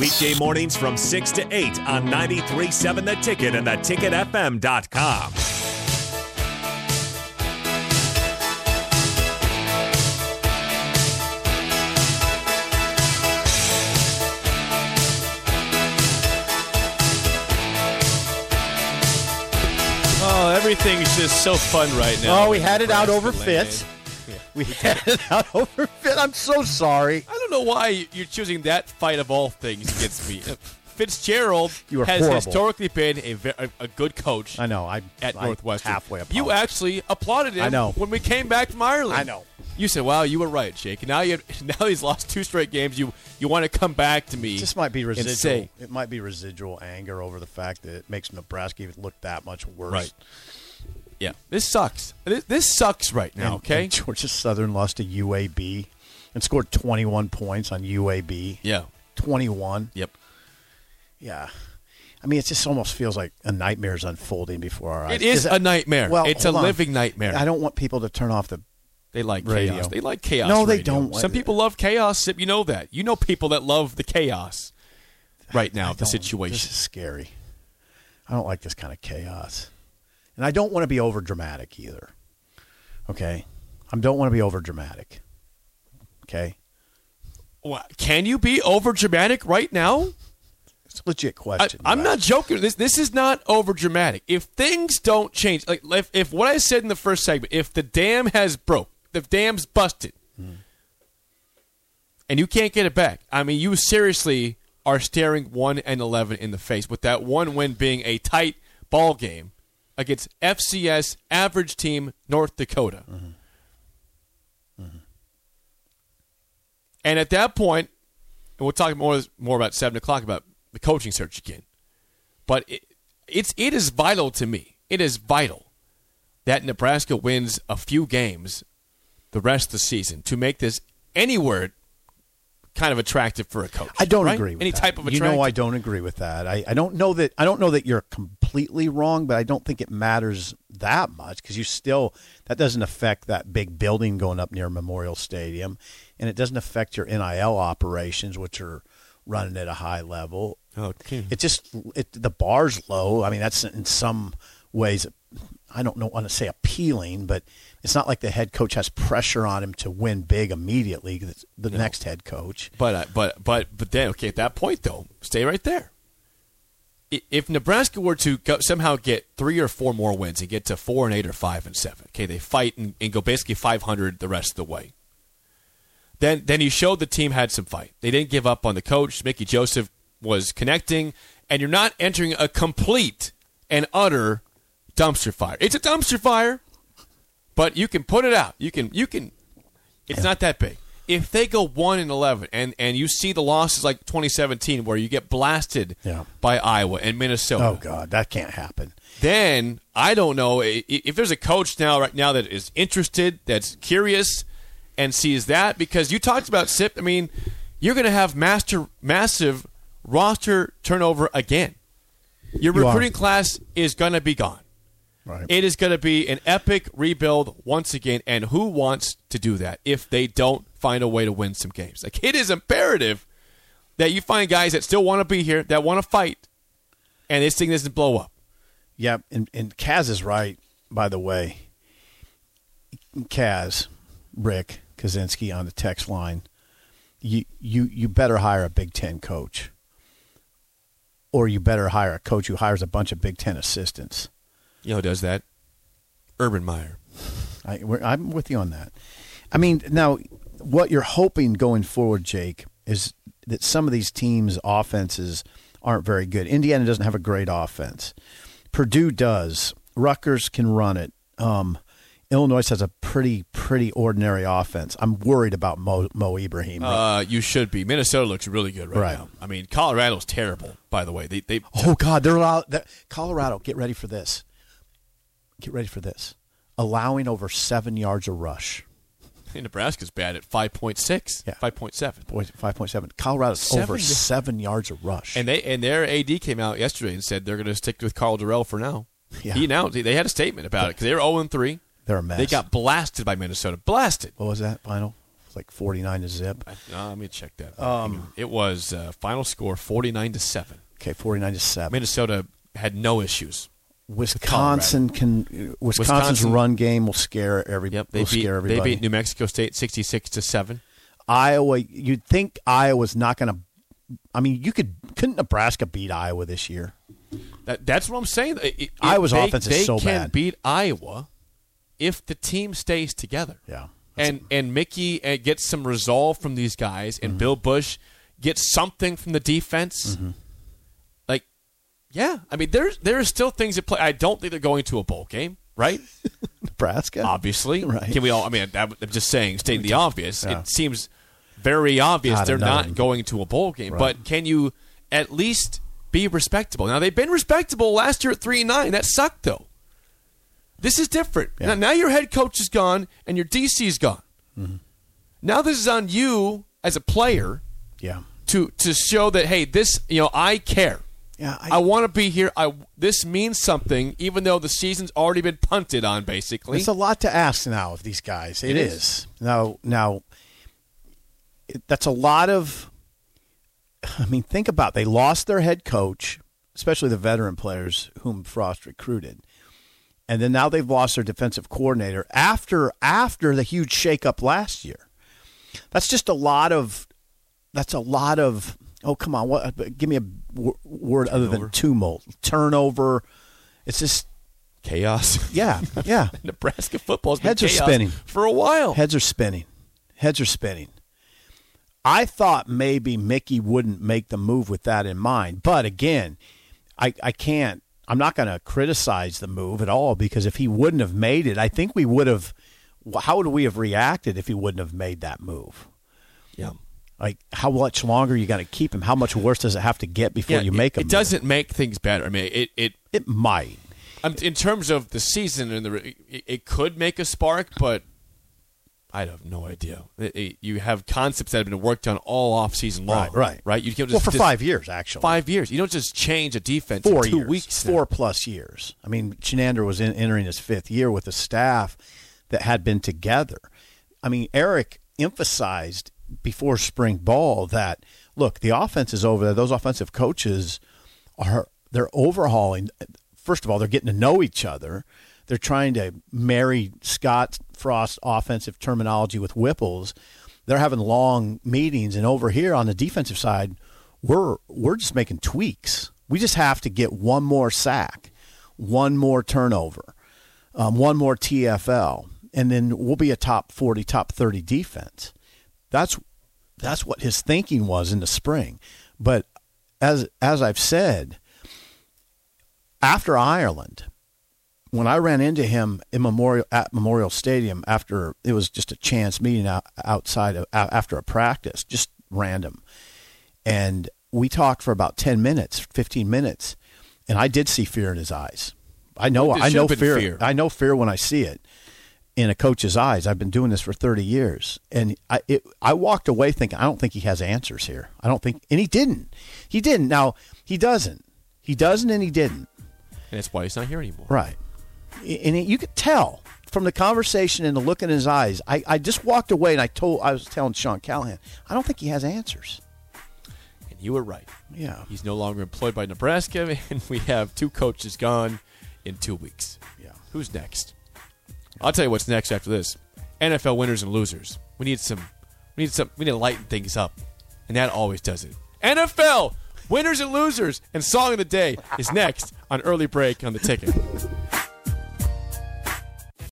Weekday mornings from 6 to 8 on 93.7 The Ticket and theticketfm.com. Oh, everything's just so fun right now. Oh, we had it out over Fit. We had it out over Fit. I'm so sorry. I don't know why you're choosing that fight of all things against me. Fitzgerald has historically been a good coach. I know. I Northwestern. Halfway applauded. You actually applauded him. I know. When we came back from Ireland. I know. You said, "Wow, you were right, Jake." Now he's lost two straight games. You want to come back to me? This might be residual. It might be residual anger over the fact that it makes Nebraska even look that much worse. Right. Yeah, this sucks. This sucks right now, okay? And Georgia Southern lost to UAB and scored 21 points on UAB. Yeah. 21. Yep. Yeah. I mean, it just almost feels like a nightmare is unfolding before our eyes. It is a nightmare. Well, it's a living nightmare. I don't want people to turn off the They like radio. Chaos. They like chaos. No, they don't. Some people love chaos. You know that. You know people that love the chaos right now, the situation. This is scary. I don't like this kind of chaos. And I don't want to be over dramatic either. Okay? I don't want to be over dramatic. Okay? What? Can you be over dramatic right now? It's a legit question. I'm not joking. This is not over dramatic. If things don't change, like if what I said in the first segment, if the dam has broke, the dam's busted, and you can't get it back, I mean, you seriously are staring 1-11 in the face with that one win being a tight ball game against FCS average team North Dakota. Mm-hmm. Mm-hmm. And at that point, and we'll talk more about 7 o'clock about the coaching search again. But it is vital to me. It is vital that Nebraska wins a few games the rest of the season to make this anywhere kind of attractive for a coach. I don't agree with that. Any type of attractive. You know, I don't agree with that. I don't know that you're completely wrong, but I don't think it matters that much because that doesn't affect that big building going up near Memorial Stadium, and it doesn't affect your NIL operations, which are running at a high level. Okay. The bar's low. I mean, that's in some ways, I don't want to say appealing, but it's not like the head coach has pressure on him to win big immediately. Next head coach. But then, okay, at that point though, stay right there. If Nebraska were to somehow get 3 or 4 more wins and get to 4-8 or 5-7, okay, they fight and go basically 500 the rest of the way. Then you showed the team had some fight. They didn't give up on the coach. Mickey Joseph was connecting, and you're not entering a complete and utter dumpster fire. It's a dumpster fire, but you can put it out. You can. It's not that big. If they go 1-11, and you see the losses like 2017, where you get blasted by Iowa and Minnesota. Oh God, that can't happen. Then I don't know if there's a coach right now that is interested, that's curious. And sees that, because you talked about SIP. I mean, you're going to have massive roster turnover again. Your recruiting class is going to be gone. Right. It is going to be an epic rebuild once again, and who wants to do that if they don't find a way to win some games? Like, it is imperative that you find guys that still want to be here, that want to fight, and this thing doesn't blow up. Yeah, and Kaz is right, by the way. Kaz, Rick Kaczynski on the text line, you better hire a Big Ten coach, or you better hire a coach who hires a bunch of Big Ten assistants. You know who does that? Urban Meyer. I'm with you on that. I mean, now, what you're hoping going forward, Jake, is that some of these teams' offenses aren't very good. Indiana doesn't have a great offense. Purdue does. Rutgers can run it. Illinois has a pretty ordinary offense. I'm worried about Mo Ibrahim. You should be. Minnesota looks really good right now. I mean, Colorado's terrible, by the way. They Oh, God, they're allowed. Colorado, get ready for this. Allowing over 7 yards a rush. And Nebraska's bad at 5.6, yeah. 5.7. 5.7. Colorado's over 7 yards a rush. And their AD came out yesterday and said they're going to stick with Carl Durrell for now. Yeah. He announced. They had a statement about it because they were 0-3. They're a mess. They got blasted by Minnesota. Blasted. What was that final? It's like 49-0. Let me check that. It was final score 49-7. Okay, 49-7. Minnesota had no issues. Wisconsin's run game will scare everybody. Yep, they beat New Mexico State 66-7. Iowa, you'd think Iowa's not going to. I mean, couldn't Nebraska beat Iowa this year? That's what I'm saying. Iowa's offense is so bad. They can beat Iowa if the team stays together. Yeah, and Mickey gets some resolve from these guys, and mm-hmm. Bill Bush gets something from the defense. Mm-hmm. Like, yeah, I mean, there are still things at play. I don't think they're going to a bowl game, right? Nebraska, obviously. Right? Can we all? I mean, I'm just saying, stating the obvious. Yeah. It seems very obvious they're not going to a bowl game. Right. But can you at least be respectable? Now, they've been respectable last year at 3-9. That sucked, though. This is different. Yeah. Now your head coach is gone and your DC is gone. Mm-hmm. Now this is on you as a player to show that, hey, this, I care. Yeah, I want to be here. This means something, even though the season's already been punted on, basically. It's a lot to ask now of these guys. It is. Now, that's a lot of – I mean, think about it. They lost their head coach, especially the veteran players whom Frost recruited. And then now they've lost their defensive coordinator after the huge shakeup last year. That's a lot of oh, come on, give me a word turnover. Other than tumult, turnover. It's just chaos. Yeah. Nebraska football's been chaos for a while. Heads are spinning. I thought maybe Mickey wouldn't make the move with that in mind, but again, I can't. I'm not going to criticize the move at all, because if he wouldn't have made it, I think we would have – how would we have reacted if he wouldn't have made that move? Yeah. Like, how much longer are you going to keep him? How much worse does it have to get before you make a move? It doesn't make things better. I mean, It might. In terms of the season, it could make a spark, but I have no idea. You have concepts that have been worked on all offseason long. Right. You can't for 5 years, actually. 5 years. You don't just change a defense in 2 weeks. 4+ years. I mean, Chenander was entering his fifth year with a staff that had been together. I mean, Eric emphasized before spring ball that, look, the offense is over there. Those offensive coaches they're overhauling. First of all, they're getting to know each other. They're trying to marry Scott Frost offensive terminology with Whipple's. They're having long meetings, and over here on the defensive side, we're just making tweaks. We just have to get one more sack, one more turnover, one more TFL, and then we'll be a top 40, top 30 defense. That's what his thinking was in the spring. But as I've said, after Ireland, when I ran into him at Memorial Stadium after, it was just a chance meeting after a practice, just random. And we talked for about 15 minutes, and I did see fear in his eyes. I know fear. I know fear when I see it in a coach's eyes. I've been doing this for 30 years. And I walked away thinking, I don't think he has answers here. I don't think, and he didn't. He didn't. Now, he doesn't. He doesn't, and he didn't. And that's why he's not here anymore. Right. And you could tell from the conversation and the look in his eyes. I just walked away and I was telling Sean Callahan, I don't think he has answers. And you were right. Yeah. He's no longer employed by Nebraska, and we have two coaches gone in 2 weeks. Yeah. Who's next? I'll tell you what's next after this. NFL winners and losers. We need to lighten things up. And that always does it. NFL winners and losers and song of the day is next on Early Break on The Ticket.